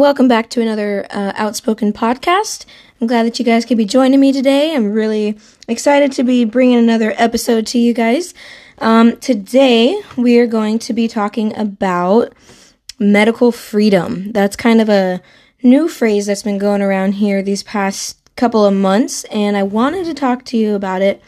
Welcome back to another Outspoken Podcast. I'm glad that you guys could be joining me today. I'm really excited to be bringing another episode to you guys. Today, we are going to be talking about medical freedom. That's kind of a new phrase that's been going around here these past couple of months, and I wanted to talk to you about it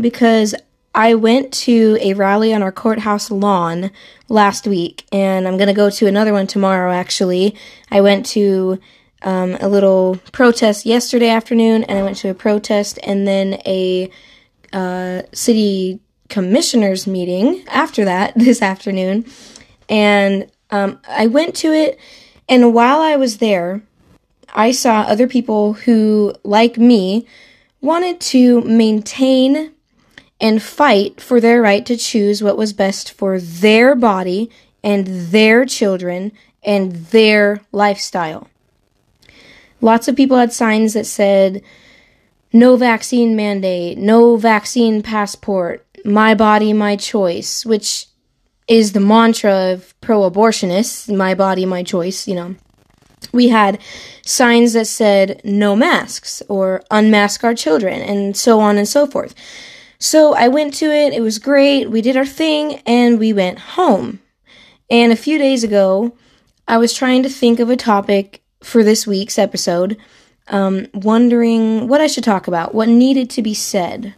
because I went to a rally on our courthouse lawn last week, and I'm going to go to another one tomorrow, actually. I went to a little protest yesterday afternoon, and I went to a protest and then a city commissioners meeting after that this afternoon. And I went to it, and while I was there, I saw other people who, like me, wanted to maintain and fight for their right to choose what was best for their body and their children and their lifestyle. Lots of people had signs that said, no vaccine mandate, no vaccine passport, my body, my choice, which is the mantra of pro-abortionists, my body, my choice, you know. We had signs that said, no masks, or unmask our children, and so on and so forth. So I went to it, it was great, we did our thing, and we went home. And a few days ago, I was trying to think of a topic for this week's episode, wondering what I should talk about, what needed to be said.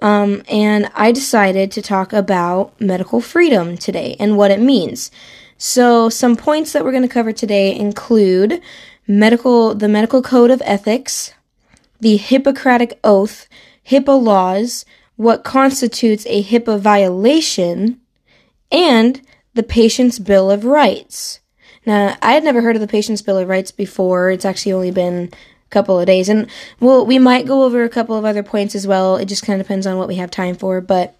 And I decided to talk about medical freedom today and what it means. So some points that we're going to cover today include the medical code of ethics, the Hippocratic Oath, HIPAA laws, what constitutes a HIPAA violation, and the patient's Bill of Rights. Now, I had never heard of the patient's Bill of Rights before. It's actually only been a couple of days. And, well, we might go over a couple of other points as well. It just kind of depends on what we have time for. But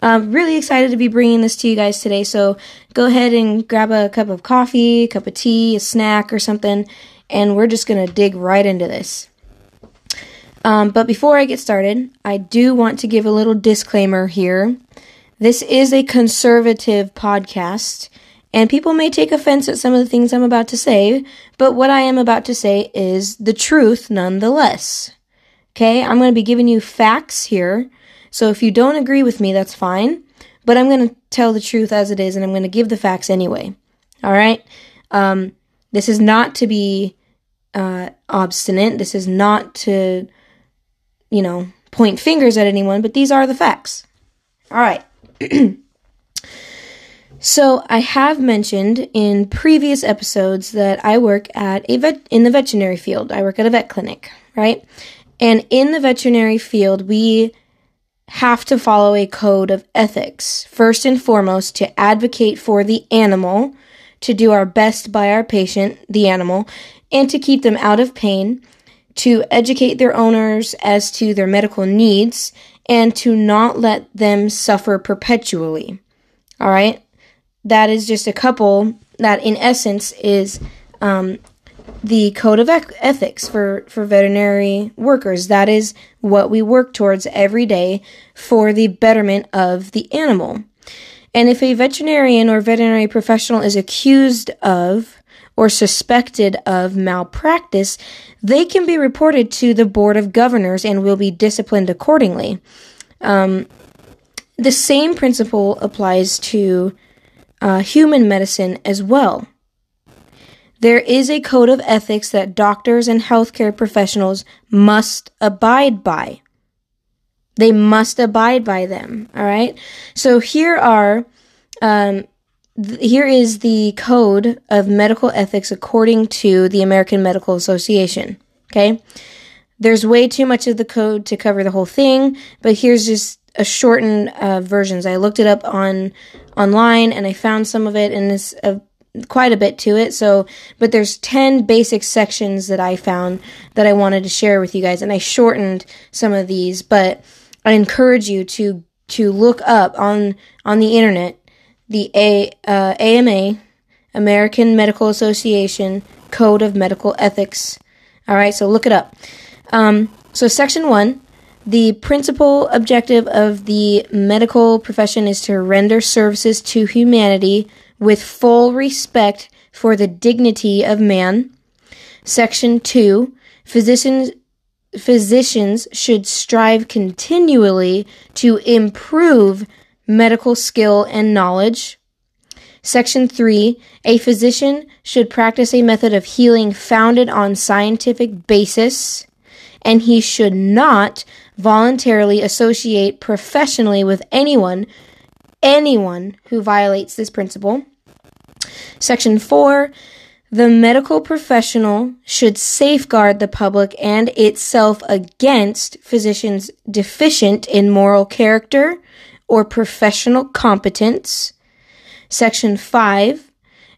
I'm really excited to be bringing this to you guys today. So go ahead and grab a cup of coffee, a cup of tea, a snack or something. And we're just going to dig right into this. But before I get started, I do want to give a little disclaimer here. This is a conservative podcast, and people may take offense at some of the things I'm about to say, but what I am about to say is the truth nonetheless. Okay, I'm going to be giving you facts here, so if you don't agree with me, that's fine, but I'm going to tell the truth as it is, and I'm going to give the facts anyway. All right? This is not to be obstinate. This is not to, you know, point fingers at anyone, but these are the facts. All right. So I have mentioned in previous episodes that I work at in the veterinary field. I work at a vet clinic, right? And in the veterinary field, we have to follow a code of ethics, first and foremost, to advocate for the animal, to do our best by our patient, the animal, and to keep them out of pain, to educate their owners as to their medical needs, and to not let them suffer perpetually. All right? That is just a couple that, in essence, is the code of ethics for veterinary workers. That is what we work towards every day for the betterment of the animal. And if a veterinarian or veterinary professional is accused of or suspected of malpractice, they can be reported to the Board of Governors and will be disciplined accordingly. The same principle applies to human medicine as well. There is a code of ethics that doctors and healthcare professionals must abide by. They must abide by them, all right? So here are... Here is the code of medical ethics according to the American Medical Association, okay? There's way too much of the code to cover the whole thing, but here's just a shortened versions. I looked it up online, and I found some of it, and there's quite a bit to it. So, but there's 10 basic sections that I found that I wanted to share with you guys, and I shortened some of these, but I encourage you to look up on the internet the AMA, American Medical Association, Code of Medical Ethics. All right, so look it up. So Section 1, the principal objective of the medical profession is to render services to humanity with full respect for the dignity of man. Section 2, physicians should strive continually to improve medical skill and knowledge. Section 3, a physician should practice a method of healing founded on scientific basis, and he should not voluntarily associate professionally with anyone who violates this principle. Section 4, the medical professional should safeguard the public and itself against physicians deficient in moral character or professional competence. Section 5,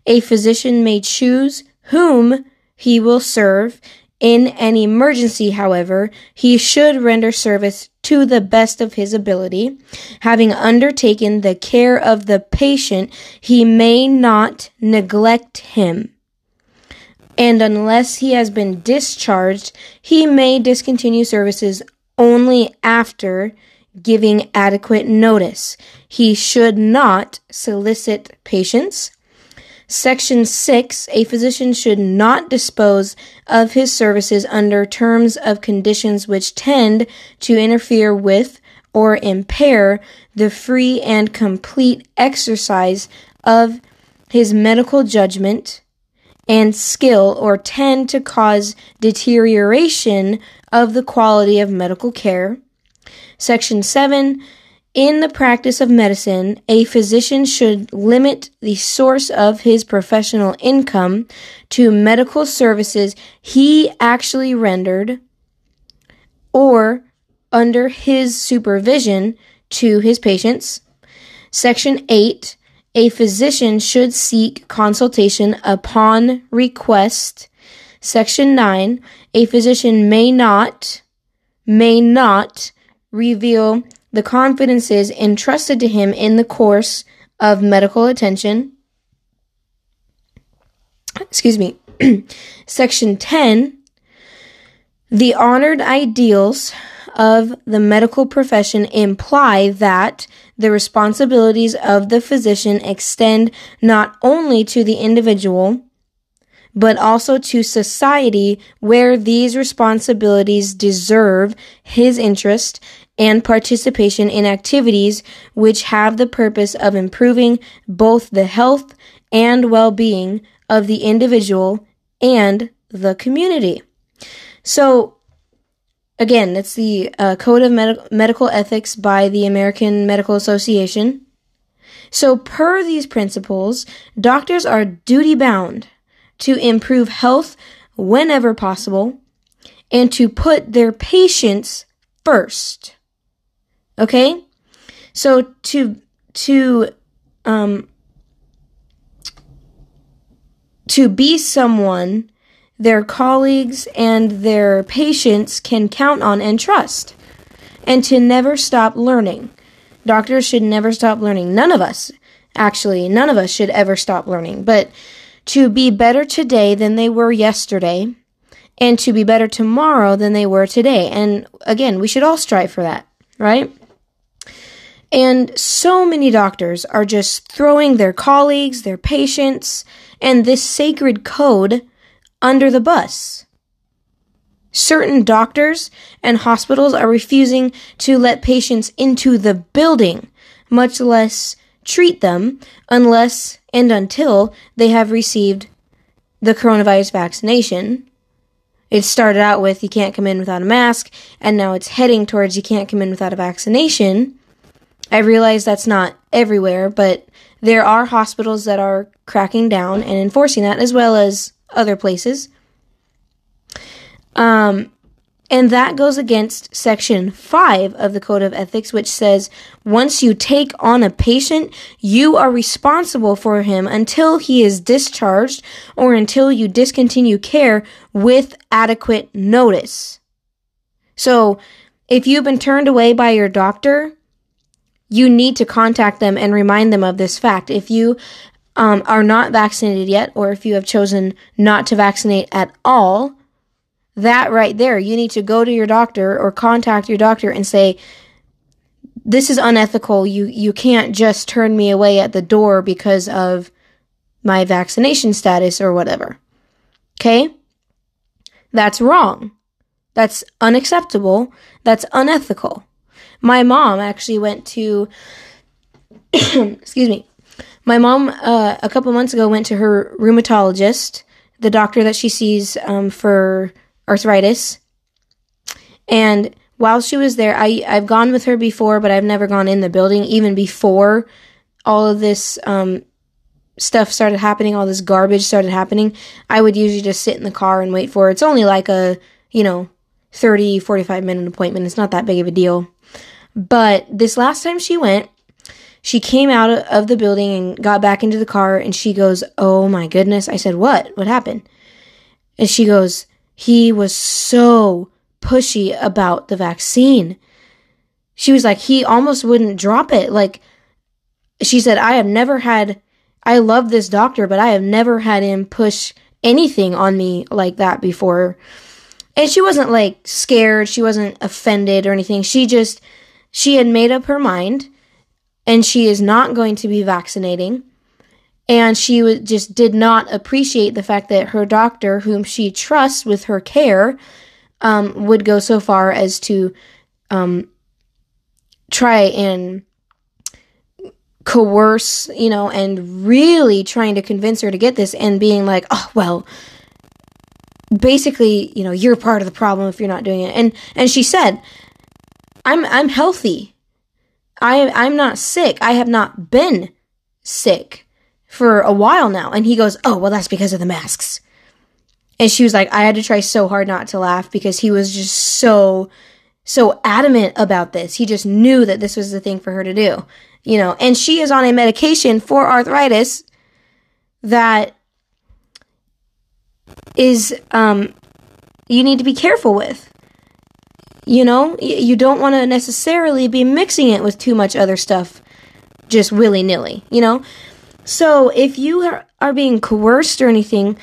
a physician may choose whom he will serve. In an emergency, however, he should render service to the best of his ability. Having undertaken the care of the patient, he may not neglect him. And unless he has been discharged, he may discontinue services only after giving adequate notice. He should not solicit patients. Section 6, a physician should not dispose of his services under terms of conditions which tend to interfere with or impair the free and complete exercise of his medical judgment and skill, or tend to cause deterioration of the quality of medical care. Section 7, in the practice of medicine, a physician should limit the source of his professional income to medical services he actually rendered or under his supervision to his patients. Section 8, a physician should seek consultation upon request. Section 9, a physician may not reveal the confidences entrusted to him in the course of medical attention. Section 10, the honored ideals of the medical profession imply that the responsibilities of the physician extend not only to the individual, but also to society, where these responsibilities deserve his interest and participation in activities which have the purpose of improving both the health and well-being of the individual and the community. So, again, that's the Code of Medical Ethics by the American Medical Association. So, per these principles, doctors are duty-bound to improve health whenever possible and to put their patients first. Okay, so to be someone their colleagues and their patients can count on and trust, and to never stop learning. Doctors should never stop learning. None of us should ever stop learning. But to be better today than they were yesterday, and to be better tomorrow than they were today. And again, we should all strive for that, right? And so many doctors are just throwing their colleagues, their patients, and this sacred code under the bus. Certain doctors and hospitals are refusing to let patients into the building, much less treat them, unless and until they have received the coronavirus vaccination. It started out with you can't come in without a mask, and now it's heading towards you can't come in without a vaccination. I realize that's not everywhere, but there are hospitals that are cracking down and enforcing that, as well as other places. And that goes against Section 5 of the Code of Ethics, which says once you take on a patient, you are responsible for him until he is discharged or until you discontinue care with adequate notice. So if you've been turned away by your doctor, you need to contact them and remind them of this fact. If you are not vaccinated yet, or if you have chosen not to vaccinate at all, that right there, you need to go to your doctor or contact your doctor and say, this is unethical. You can't just turn me away at the door because of my vaccination status or whatever. Okay? That's wrong. That's unacceptable. That's unethical. My mom actually went to, excuse me. My mom, a couple months ago, went to her rheumatologist, the doctor that she sees for arthritis. And while she was there, I've gone with her before, but I've never gone in the building, even before all of this stuff started happening, all this garbage started happening. I would usually just sit in the car and wait for her. It's only like a, 30, 45-minute appointment. It's not that big of a deal. But this last time she went, she came out of the building and got back into the car, and she goes, "Oh, my goodness." I said, "What? What happened?" And she goes, "He was so pushy about the vaccine." She was like, "He almost wouldn't drop it." Like, she said, I love this doctor, but I have never had him push anything on me like that before." And she wasn't, like, scared. She wasn't offended or anything. She had made up her mind, and she is not going to be vaccinating. And she just did not appreciate the fact that her doctor, whom she trusts with her care, would go so far as to try and coerce, and really trying to convince her to get this and being like, "Oh, well, basically, you're part of the problem if you're not doing it." And she said, I'm healthy. I'm not sick. I have not been sick for a while now." And he goes, "Oh, well, that's because of the masks." And she was like, I had to try so hard not to laugh because he was just so adamant about this. He just knew that this was the thing for her to do, and she is on a medication for arthritis that is, you need to be careful with. You don't want to necessarily be mixing it with too much other stuff just willy-nilly, So if you are being coerced or anything,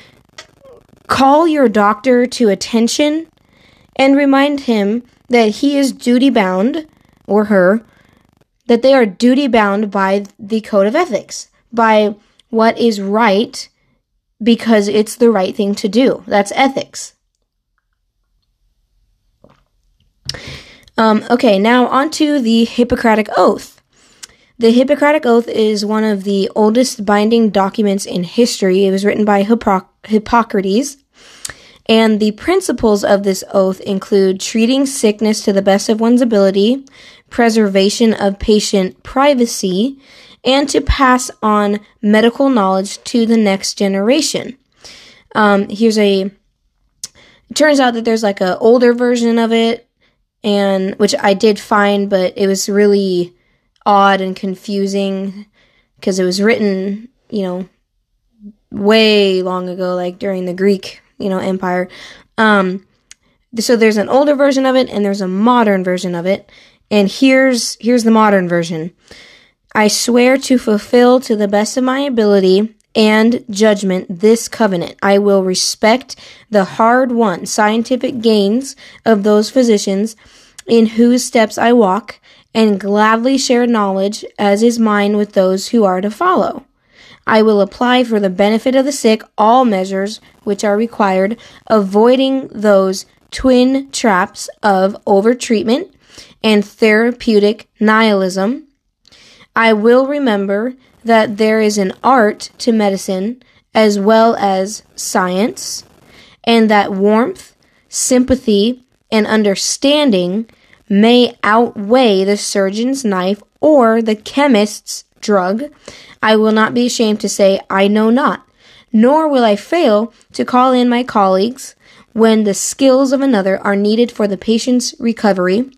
call your doctor to attention and remind him that he is duty-bound, or her, that they are duty-bound by the code of ethics, by what is right because it's the right thing to do. That's ethics. Okay, now on to the Hippocratic Oath. The Hippocratic Oath is one of the oldest binding documents in history. It was written by Hippocrates, and the principles of this oath include treating sickness to the best of one's ability, preservation of patient privacy, and to pass on medical knowledge to the next generation. It turns out that there's like an older version of it, and which I did find, but it was really odd and confusing because it was written, way long ago, like during the Greek, empire. So there's an older version of it and there's a modern version of it. And here's the modern version. "I swear to fulfill to the best of my ability and judgment this covenant. I will respect the hard-won scientific gains of those physicians in whose steps I walk, and gladly share knowledge as is mine with those who are to follow. I will apply for the benefit of the sick all measures which are required, avoiding those twin traps of overtreatment and therapeutic nihilism. I will remember that there is an art to medicine as well as science, and that warmth, sympathy, and understanding may outweigh the surgeon's knife or the chemist's drug. I will not be ashamed to say I know not, nor will I fail to call in my colleagues when the skills of another are needed for the patient's recovery.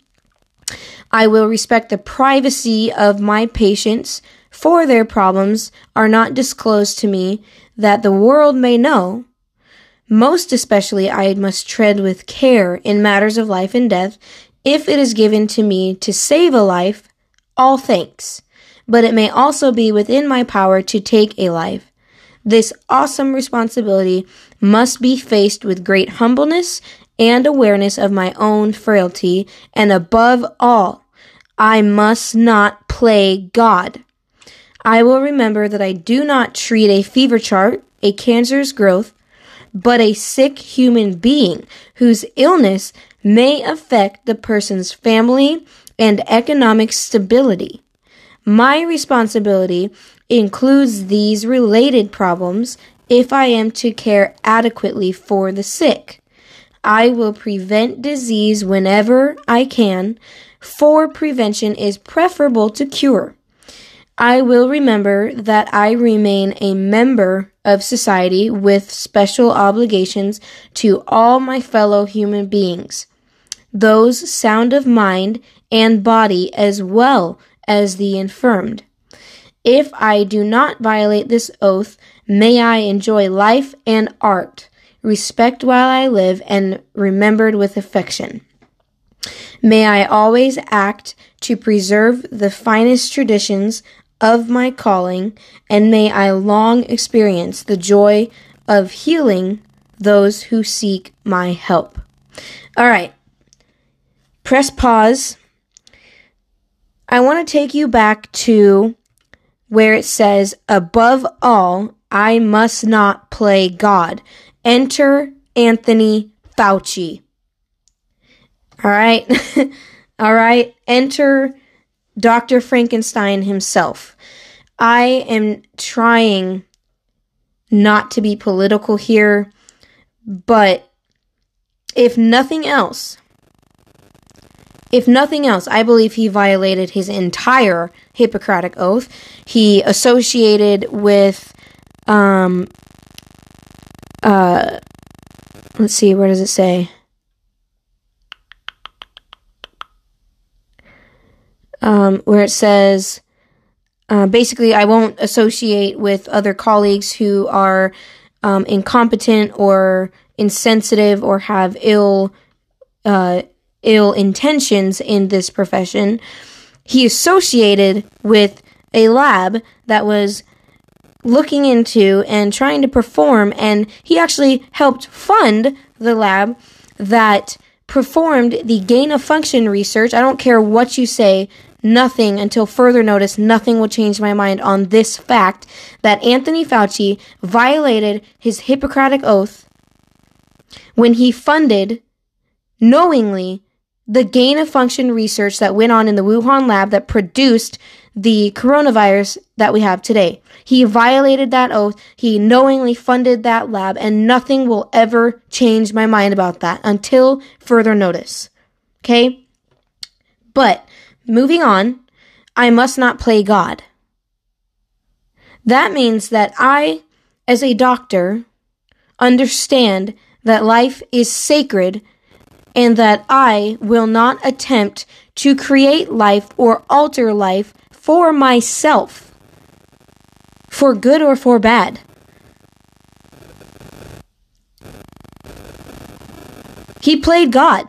I will respect the privacy of my patients, for their problems are not disclosed to me, that the world may know. Most especially, I must tread with care in matters of life and death. If it is given to me to save a life, all thanks. But it may also be within my power to take a life. This awesome responsibility must be faced with great humbleness and awareness of my own frailty. And above all, I must not play God. I will remember that I do not treat a fever chart, a cancerous growth, but a sick human being whose illness may affect the person's family and economic stability. My responsibility includes these related problems if I am to care adequately for the sick. I will prevent disease whenever I can, for prevention is preferable to cure. I will remember that I remain a member of society with special obligations to all my fellow human beings, those sound of mind and body as well as the infirmed. If I do not violate this oath, may I enjoy life and art, respect while I live, and remembered with affection. May I always act to preserve the finest traditions of my calling, and may I long experience the joy of healing those who seek my help. All right. Press pause. I want to take you back to where it says, above all, I must not play God. Enter Anthony Fauci. All right. All right. Enter Dr. Frankenstein himself. I am trying not to be political here, but if nothing else, I believe he violated his entire Hippocratic Oath. He associated with, let's see, where does it say? Where it says, basically, I won't associate with other colleagues who are incompetent or insensitive or have ill intentions in this profession. He associated with a lab that was looking into and trying to perform, and he actually helped fund the lab that performed the gain-of-function research. I don't care what you say, nothing until further notice, nothing will change my mind on this fact that Anthony Fauci violated his Hippocratic Oath when he funded, knowingly, the gain-of-function research that went on in the Wuhan lab that produced the coronavirus that we have today. He violated that oath. He knowingly funded that lab, and nothing will ever change my mind about that until further notice. Okay? But, moving on, I must not play God. That means that I, as a doctor, understand that life is sacred and that I will not attempt to create life or alter life for myself, for good or for bad. He played God.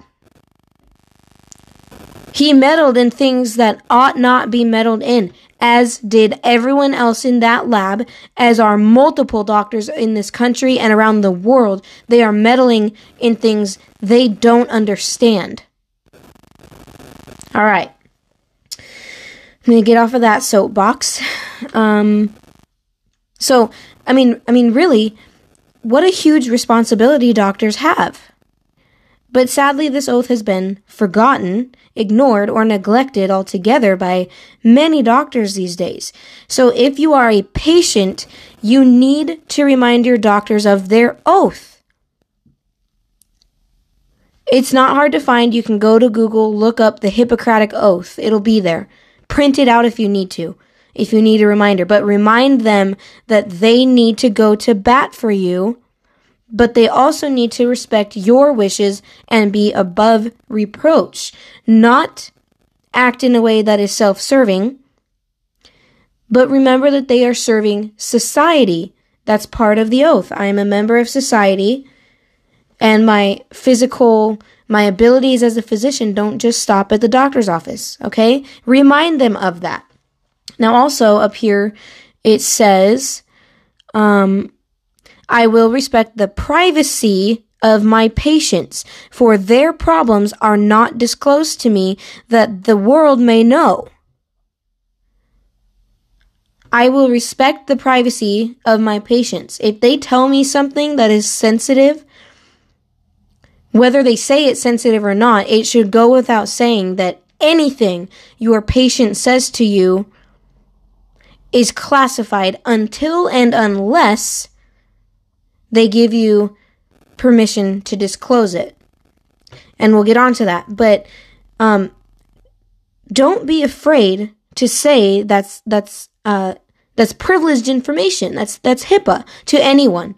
He meddled in things that ought not be meddled in, as did everyone else in that lab, as are multiple doctors in this country and around the world. They are meddling in things they don't understand. All right. I'm going to get off of that soapbox. So, really, what a huge responsibility doctors have. But sadly, this oath has been forgotten, ignored, or neglected altogether by many doctors these days. So if you are a patient, you need to remind your doctors of their oath. It's not hard to find. You can go to Google, look up the Hippocratic Oath. It'll be there. Print it out if you need a reminder. But remind them that they need to go to bat for you, but they also need to respect your wishes and be above reproach, not act in a way that is self-serving, but remember that they are serving society. That's part of the oath. I am a member of society, and my abilities as a physician don't just stop at the doctor's office, okay? Remind them of that. Now also up here it says, I will respect the privacy of my patients, for their problems are not disclosed to me that the world may know. I will respect the privacy of my patients. If they tell me something that is sensitive, whether they say it's sensitive or not, it should go without saying that anything your patient says to you is classified until and unless they give you permission to disclose it. And we'll get on to that. But don't be afraid to say that's privileged information. That's HIPAA to anyone,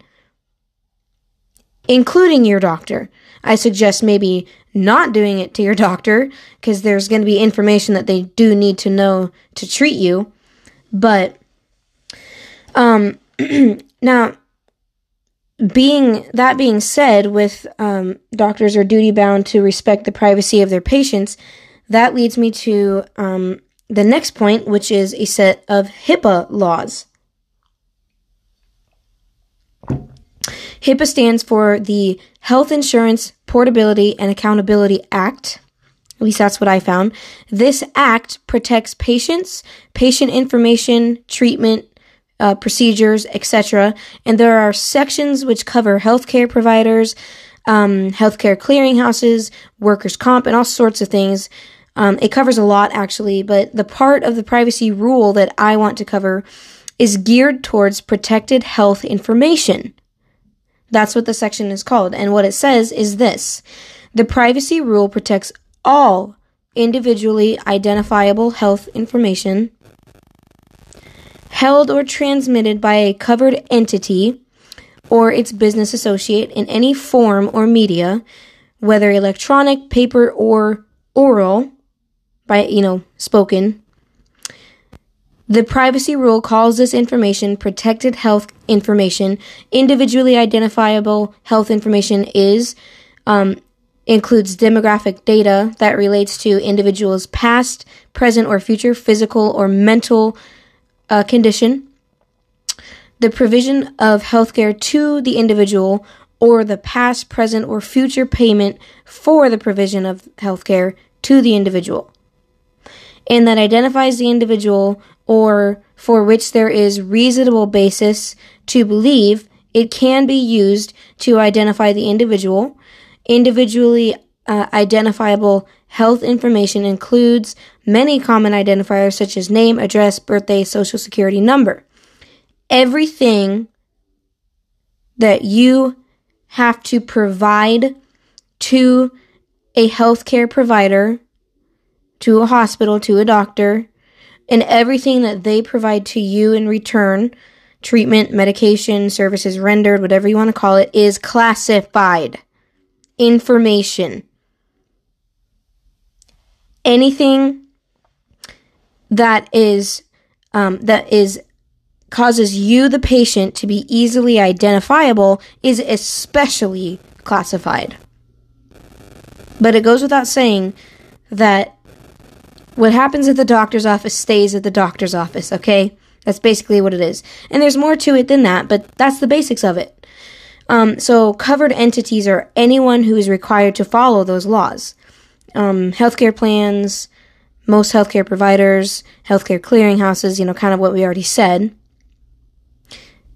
including your doctor. I suggest maybe not doing it to your doctor, because there's going to be information that they do need to know to treat you. But now, being said, with doctors are duty bound to respect the privacy of their patients, that leads me to the next point, which is a set of HIPAA laws. HIPAA stands for the Health Insurance Portability and Accountability Act. At least that's what I found. This act protects patients, patient information, treatment, procedures, etc. And there are sections which cover healthcare providers, healthcare clearinghouses, workers' comp, and all sorts of things. It covers a lot, actually, but the part of the privacy rule that I want to cover is geared towards protected health information. That's what the section is called. And what it says is this: the privacy rule protects all individually identifiable health information held or transmitted by a covered entity or its business associate in any form or media, whether electronic, paper, or oral, by, spoken. The privacy rule calls this information protected health information. Individually identifiable health information is includes demographic data that relates to individuals' past, present, or future physical or mental condition, the provision of healthcare to the individual, or the past, present, or future payment for the provision of healthcare to the individual, and that identifies the individual or for which there is reasonable basis to believe it can be used to identify the individual. Individually identifiable health information includes many common identifiers such as name, address, birthday, social security number. Everything that you have to provide to a healthcare provider, to a hospital, to a doctor, and everything that they provide to you in return, treatment, medication, services rendered, whatever you want to call it, is classified information. Anything that is causes you, the patient, to be easily identifiable is especially classified. But it goes without saying that what happens at the doctor's office stays at the doctor's office, okay? That's basically what it is. And there's more to it than that, but that's the basics of it. So covered entities are anyone who is required to follow those laws. Healthcare plans, most healthcare providers, healthcare clearinghouses, kind of what we already said.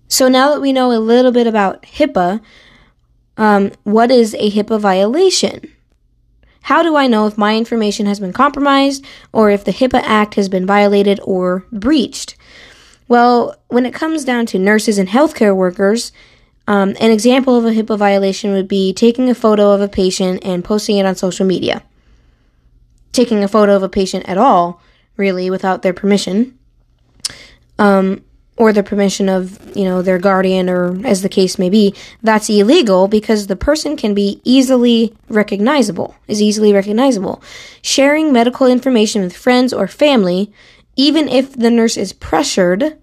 So now that we know a little bit about HIPAA, what is a HIPAA violation? How do I know if my information has been compromised or if the HIPAA Act has been violated or breached? Well, when it comes down to nurses and healthcare workers, an example of a HIPAA violation would be taking a photo of a patient and posting it on social media. Taking a photo of a patient at all, really, without their permission, or the permission of, their guardian, or as the case may be, that's illegal because the person can be easily recognizable. Sharing medical information with friends or family, even if the nurse is pressured,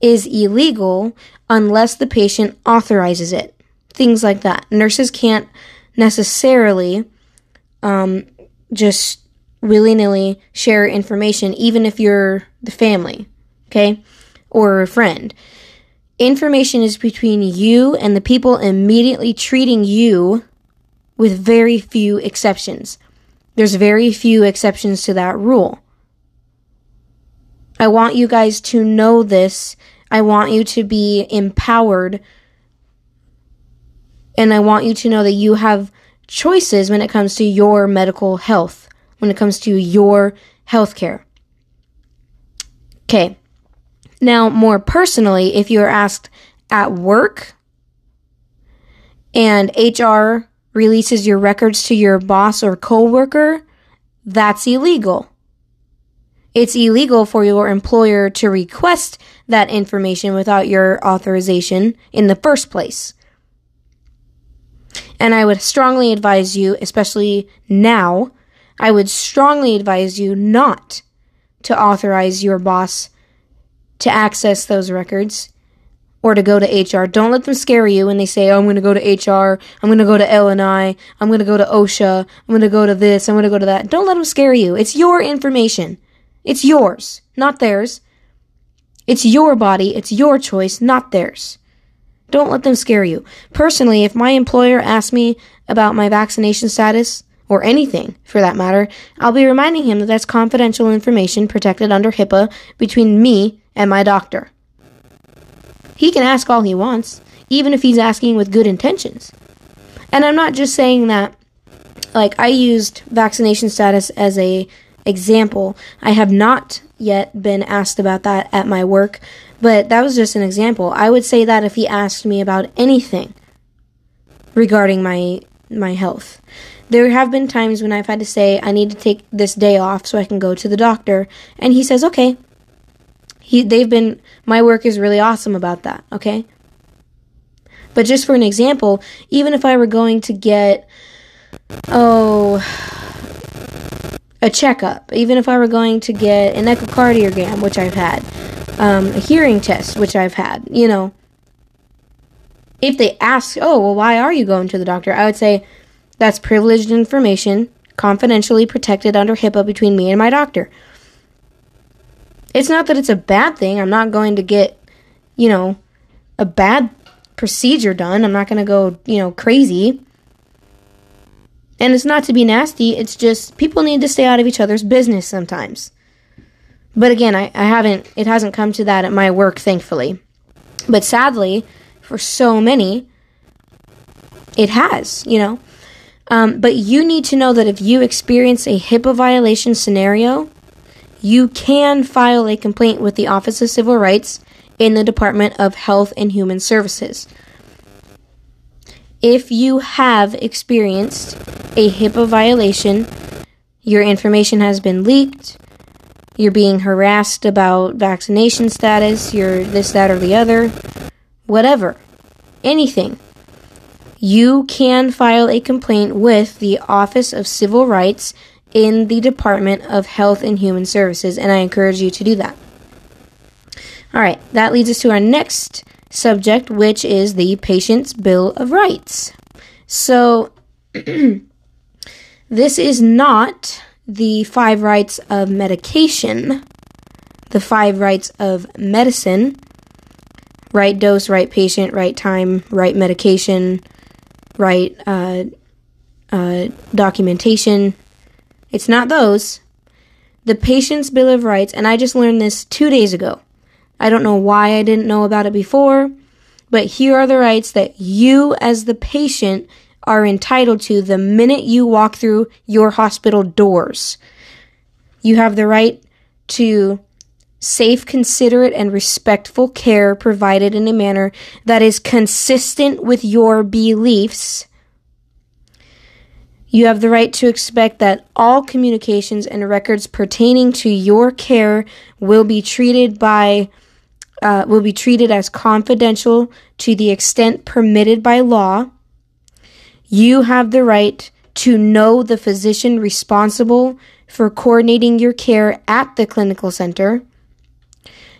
is illegal unless the patient authorizes it. Things like that. Nurses can't necessarily just willy-nilly share information, even if you're the family, okay, or a friend. Information is between you and the people immediately treating you, with very few exceptions. There's very few exceptions to that rule. I want you guys to know this. I want you to be empowered. And I want you to know that you have choices when it comes to your medical health, when it comes to your healthcare. Okay. Now, more personally, if you're asked at work and HR releases your records to your boss or coworker, that's illegal. It's illegal for your employer to request that information without your authorization in the first place. And I would strongly advise you, especially now, I would strongly advise you not to authorize your boss to access those records or to go to HR. Don't let them scare you when they say, oh, I'm going to go to HR, I'm going to go to L&I, I'm going to go to OSHA, I'm going to go to this, I'm going to go to that. Don't let them scare you. It's your information. It's yours, not theirs. It's your body. It's your choice, not theirs. Don't let them scare you. Personally, if my employer asks me about my vaccination status, or anything for that matter, I'll be reminding him that that's confidential information protected under HIPAA between me and my doctor. He can ask all he wants, even if he's asking with good intentions. And I'm not just saying that, like, I used vaccination status as a example. I have not yet been asked about that at my work, but that was just an example. I would say that if he asked me about anything regarding my health. There have been times when I've had to say, I need to take this day off so I can go to the doctor. And he says, okay. My work is really awesome about that, okay? But just for an example, even if I were going to get, a checkup, even if I were going to get an echocardiogram, which I've had, a hearing test, which I've had, if they ask, oh, well, why are you going to the doctor? I would say, that's privileged information, confidentially protected under HIPAA between me and my doctor. It's not that it's a bad thing. I'm not going to get, a bad procedure done. I'm not going to go, crazy. And it's not to be nasty. It's just people need to stay out of each other's business sometimes. But again, it hasn't come to that at my work, thankfully. But sadly, for so many, it has, But you need to know that if you experience a HIPAA violation scenario, you can file a complaint with the Office of Civil Rights in the Department of Health and Human Services. If you have experienced a HIPAA violation, your information has been leaked, you're being harassed about vaccination status, you're this, that, or the other, whatever, anything. You can file a complaint with the Office of Civil Rights in the Department of Health and Human Services, and I encourage you to do that. All right, that leads us to our next subject, which is the Patient's Bill of Rights. So, this is not the 5 rights of medication, the 5 rights of medicine: right dose, right patient, right time, right medication, right documentation. It's not those. The Patient's Bill of Rights, and I just learned this 2 days ago. I don't know why I didn't know about it before, but here are the rights that you as the patient are entitled to the minute you walk through your hospital doors. You have the right to safe, considerate, and respectful care provided in a manner that is consistent with your beliefs. You have the right to expect that all communications and records pertaining to your care will be treated as confidential to the extent permitted by law. You have the right to know the physician responsible for coordinating your care at the clinical center.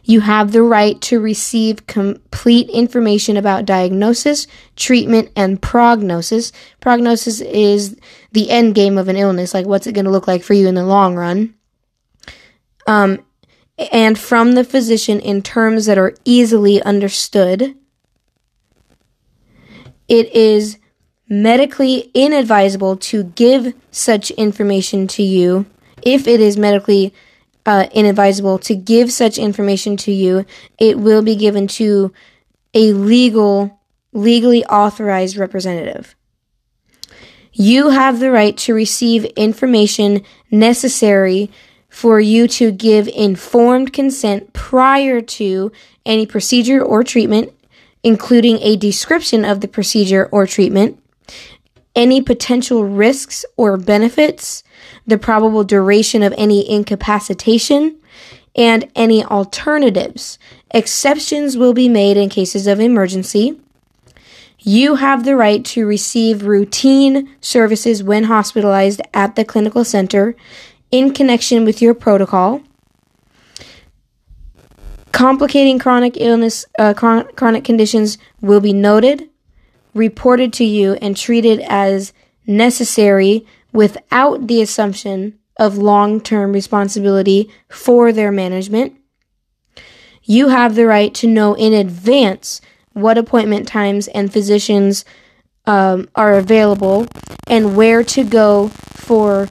You have the right to receive complete information about diagnosis, treatment, and prognosis. Prognosis is the end game of an illness, like what's it going to look like for you in the long run. And from the physician in terms that are easily understood. It is medically inadvisable to give such information to you if it is medically inadvisable to give such information to you, it will be given to a legally authorized representative. You have the right to receive information necessary for you to give informed consent prior to any procedure or treatment, including a description of the procedure or treatment, any potential risks or benefits, the probable duration of any incapacitation, and any alternatives. Exceptions will be made in cases of emergency. You have the right to receive routine services when hospitalized at the clinical center in connection with your protocol. Complicating chronic illness, chronic conditions will be noted, reported to you, and treated as necessary without the assumption of long-term responsibility for their management. You have the right to know in advance what appointment times and physicians are available and where to go for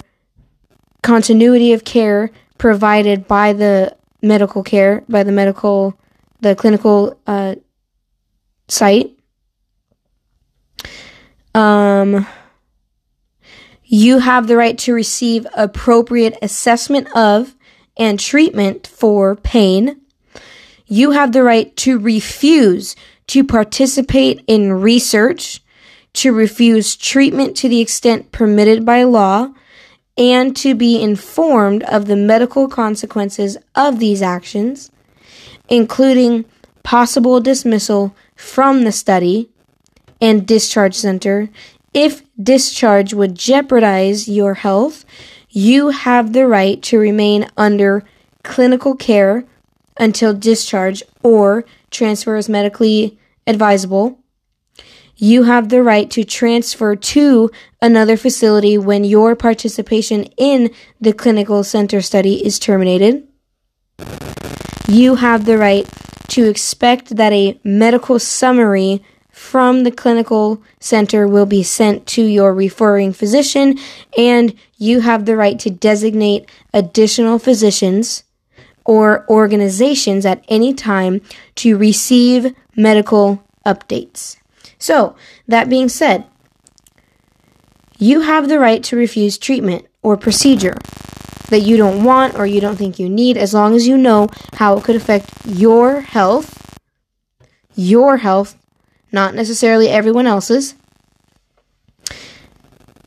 continuity of care provided by the medical care, by the clinical site. You have the right to receive appropriate assessment of and treatment for pain. You have the right to refuse to participate in research, to refuse treatment to the extent permitted by law, and to be informed of the medical consequences of these actions, including possible dismissal from the study and discharge center. If discharge would jeopardize your health, you have the right to remain under clinical care until discharge or transfer is medically advisable. You have the right to transfer to another facility when your participation in the clinical center study is terminated. You have the right to expect that a medical summary from the clinical center will be sent to your referring physician, and you have the right to designate additional physicians or organizations at any time to receive medical updates. So, that being said, you have the right to refuse treatment or procedure that you don't want or you don't think you need, as long as you know how it could affect your health, not necessarily everyone else's.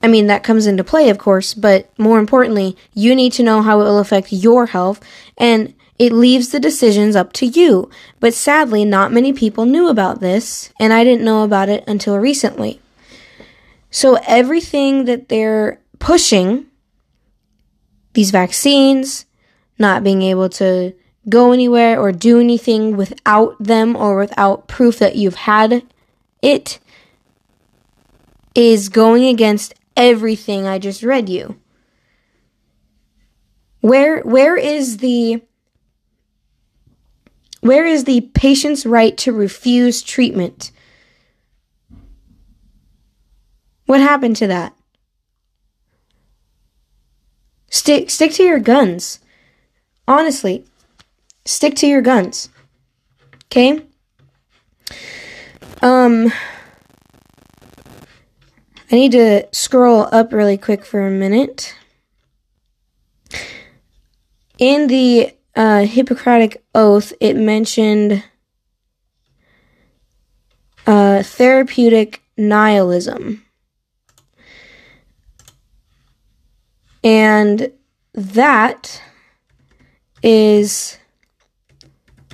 I mean, that comes into play, of course, but more importantly, you need to know how it will affect your health, and it leaves the decisions up to you. But sadly, not many people knew about this, and I didn't know about it until recently. So everything that they're pushing, these vaccines, not being able to go anywhere or do anything without them or without proof that you've had it, is going against everything I just read you. Where is the patient's right to refuse treatment? What happened to that? Stick to your guns. Honestly, stick to your guns. Okay? I need to scroll up really quick for a minute. In the Hippocratic Oath, it mentioned therapeutic nihilism. And that is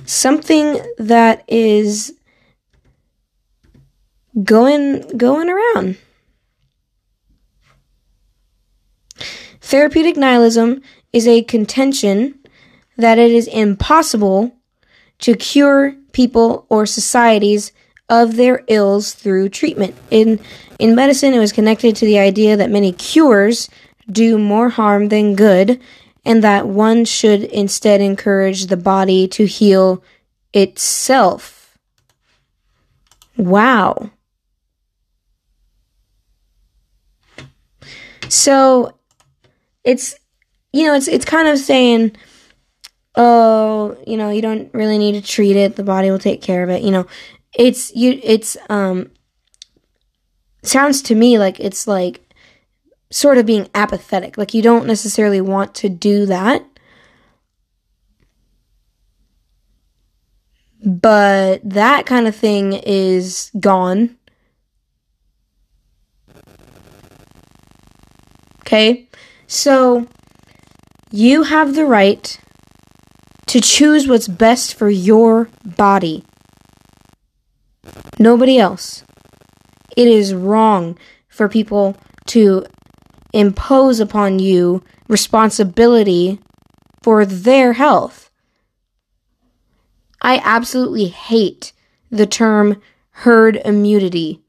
something that is going around. Therapeutic nihilism is a contention that it is impossible to cure people or societies of their ills through treatment. In medicine, it was connected to the idea that many cures do more harm than good, and that one should instead encourage the body to heal itself. Wow. So, it's kind of saying oh, you know, you don't really need to treat it, the body will take care of it, you know. It's sounds to me like it's like sort of being apathetic, like you don't necessarily want to do that, but that kind of thing is gone. Okay, so you have the right to choose what's best for your body. Nobody else. It is wrong for people to impose upon you responsibility for their health. I absolutely hate the term herd immunity.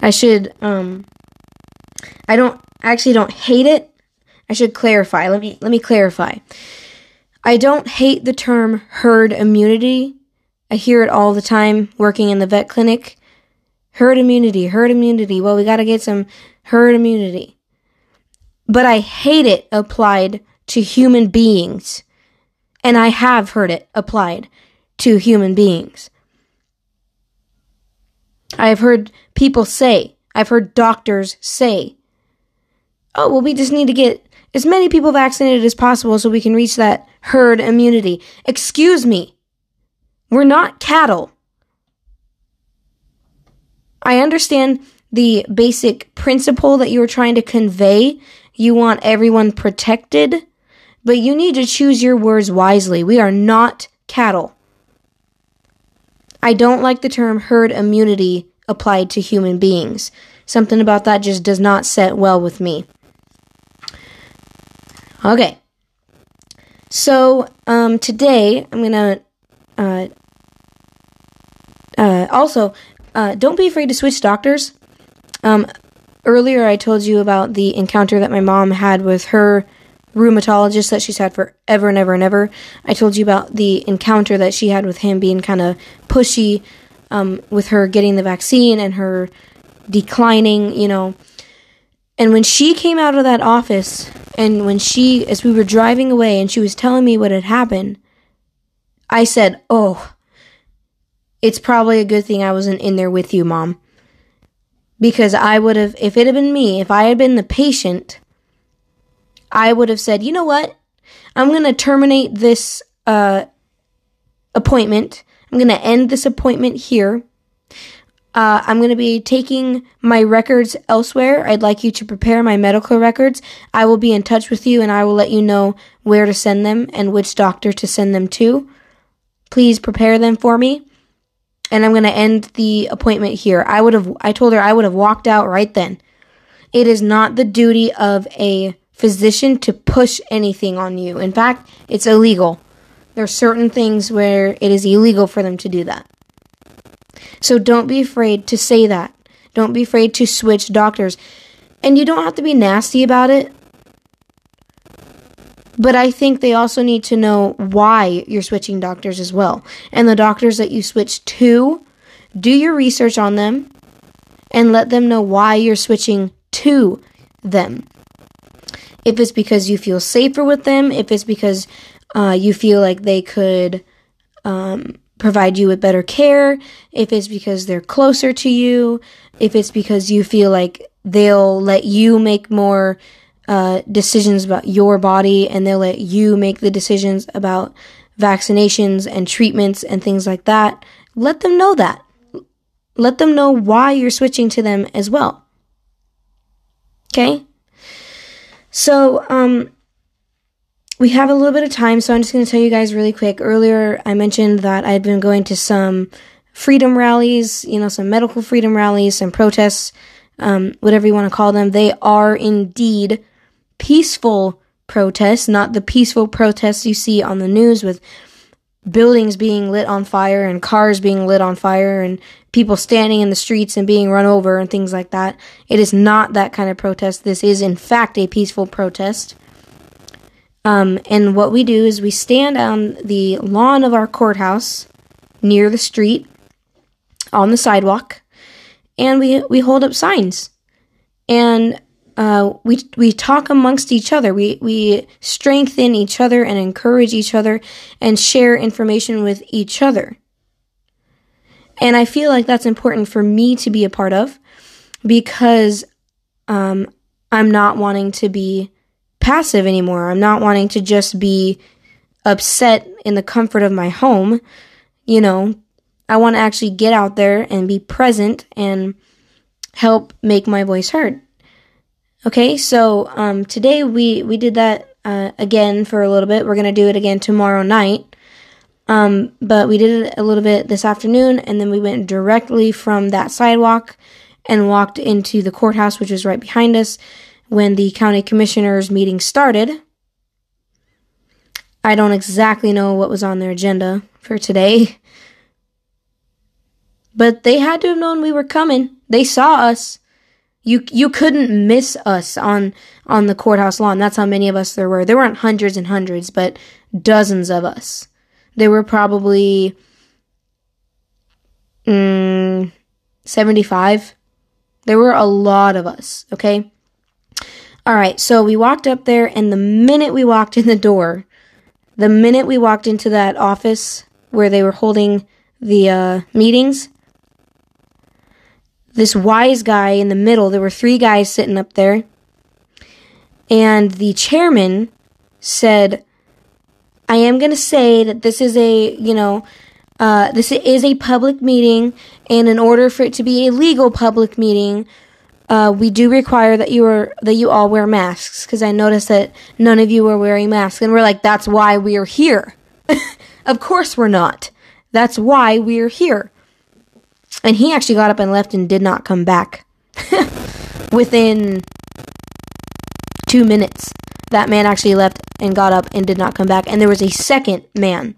I should, I actually don't hate it. I should clarify. Let me clarify. I don't hate the term herd immunity. I hear it all the time working in the vet clinic. Herd immunity. Well, we got to get some herd immunity. But I hate it applied to human beings. And I have heard it applied to human beings. I've heard people say, I've heard doctors say, oh, well, we just need to get as many people vaccinated as possible so we can reach that herd immunity. Excuse me. We're not cattle. I understand the basic principle that you were trying to convey. You want everyone protected, but you need to choose your words wisely. We are not cattle. I don't like the term herd immunity applied to human beings. Something about that just does not set well with me. Okay. So, today, I'm going to, don't be afraid to switch doctors. Earlier I told you about the encounter that my mom had with her rheumatologist that she's had forever and ever and ever. I told you about the encounter that she had with him being kind of pushy, with her getting the vaccine and her declining, you know. And when she came out of that office, and when she, as we were driving away and she was telling me what had happened, I said, oh, it's probably a good thing I wasn't in there with you, Mom. Because I would have, if it had been me, if I had been the patient, I would have said, you know what? I'm going to terminate this appointment. I'm going to end this appointment here. I'm going to be taking my records elsewhere. I'd like you to prepare my medical records. I will be in touch with you, and I will let you know where to send them and which doctor to send them to. Please prepare them for me. And I'm going to end the appointment here. I told her I would have walked out right then. It is not the duty of a physician to push anything on you. In fact, it's illegal. There are certain things where it is illegal for them to do that. So don't be afraid to say that. Don't be afraid to switch doctors. And you don't have to be nasty about it. But I think they also need to know why you're switching doctors as well. And the doctors that you switch to, do your research on them and let them know why you're switching to them. If it's because you feel safer with them, if it's because you feel like they could provide you with better care, if it's because they're closer to you, if it's because you feel like they'll let you make more decisions about your body and they'll let you make the decisions about vaccinations and treatments and things like that, let them know that. Let them know why you're switching to them as well. Okay? So, we have a little bit of time, so I'm just going to tell you guys really quick. Earlier, I mentioned that I'd been going to some freedom rallies, you know, some medical freedom rallies, some protests, whatever you want to call them. They are indeed peaceful protests, not the peaceful protests you see on the news with buildings being lit on fire and cars being lit on fire and people standing in the streets and being run over and things like that. It is not that kind of protest. This is, in fact, a peaceful protest. And what we do is we stand on the lawn of our courthouse near the street on the sidewalk, and we hold up signs. And we talk amongst each other. We strengthen each other and encourage each other and share information with each other. And I feel like that's important for me to be a part of because I'm not wanting to be passive anymore. I'm not wanting to just be upset in the comfort of my home. You know, I want to actually get out there and be present and help make my voice heard. Okay, so today we did that again for a little bit. We're going to do it again tomorrow night. But we did it a little bit this afternoon, and then we went directly from that sidewalk and walked into the courthouse, which was right behind us, when the county commissioners' meeting started. I don't exactly know what was on their agenda for today, but they had to have known we were coming. They saw us. You couldn't miss us on the courthouse lawn. That's how many of us there were. There weren't hundreds and hundreds, but dozens of us. There were probably 75. There were a lot of us, okay? All right, so we walked up there, and the minute we walked in the door, the minute we walked into that office where they were holding the meetings, this wise guy in the middle, there were three guys sitting up there, and the chairman said, I am going to say that this is a public meeting, and in order for it to be a legal public meeting, we do require that you all wear masks, because I noticed that none of you were wearing masks, and we're like, that's why we are here. Of course we're not. That's why we're here. And he actually got up and left and did not come back. Within 2 minutes, that man actually left and got up and did not come back. And there was a second man,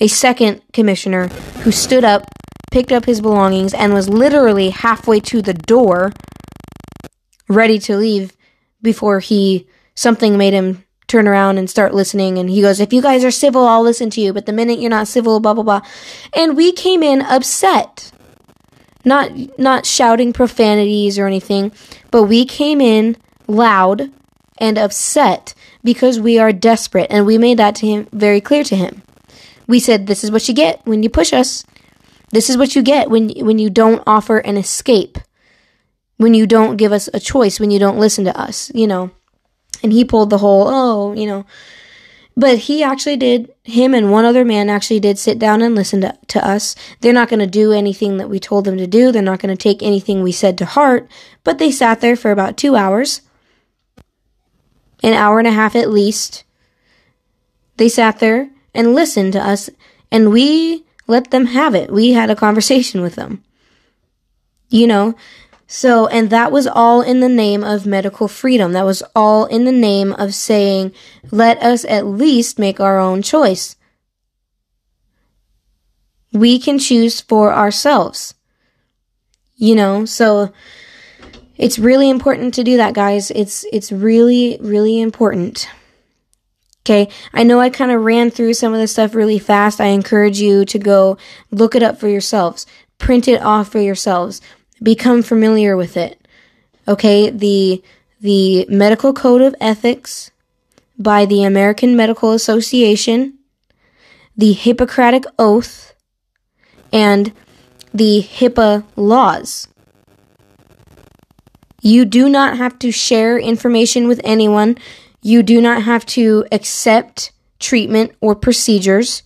a second commissioner, who stood up, picked up his belongings, and was literally halfway to the door, ready to leave, before something made him turn around and start listening. And he goes, if you guys are civil, I'll listen to you, but the minute you're not civil, blah blah blah. And we came in upset, not shouting profanities or anything, but we came in loud and upset because we are desperate, and we made that to him very clear to him. We said, this is what you get when you push us. This is what you get when you don't offer an escape, when you don't give us a choice, when you don't listen to us, you know. And he pulled the whole, But he actually did, him and one other man actually did sit down and listen to us. They're not going to do anything that we told them to do. They're not going to take anything we said to heart. But they sat there for about 2 hours, an hour and a half at least. They sat there and listened to us, and we let them have it. We had a conversation with them, you know. So, and that was all in the name of medical freedom. That was all in the name of saying, let us at least make our own choice. We can choose for ourselves, you know. So it's really important to do that, guys. It's really, really important. Okay, I know I kind of ran through some of this stuff really fast. I encourage you to go look it up for yourselves. Print it off for yourselves. Become familiar with it, okay? The Medical Code of Ethics by the American Medical Association, the Hippocratic Oath, and the HIPAA laws. You do not have to share information with anyone. You do not have to accept treatment or procedures,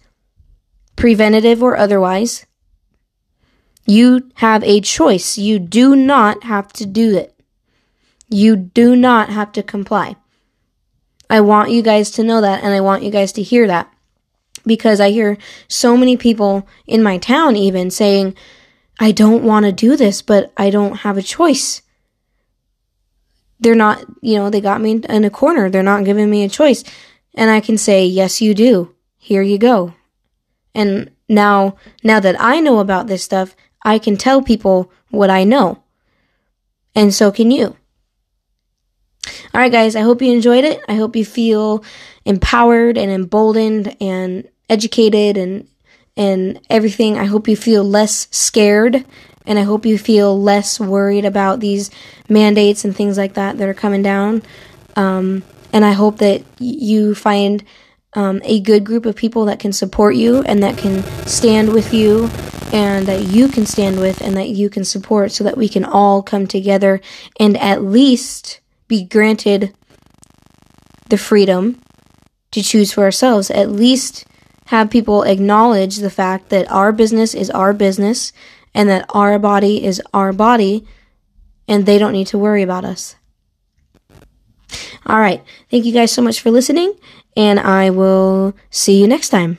preventative or otherwise. You have a choice. You do not have to do it. You do not have to comply. I want you guys to know that, and I want you guys to hear that, because I hear so many people in my town even saying, I don't want to do this, but I don't have a choice. They're not, you know, they got me in a corner. They're not giving me a choice. And I can say, yes, you do. Here you go. And now that I know about this stuff, I can tell people what I know. And so can you. All right, guys, I hope you enjoyed it. I hope you feel empowered and emboldened and educated and everything. I hope you feel less scared And I hope you feel less worried about these mandates and things like that that are coming down. And I hope that you find a good group of people that can support you and that can stand with you and that you can stand with and that you can support, so that we can all come together and at least be granted the freedom to choose for ourselves. At least have people acknowledge the fact that our business is our business and that our body is our body, and they don't need to worry about us. All right. Thank you guys so much for listening, and I will see you next time.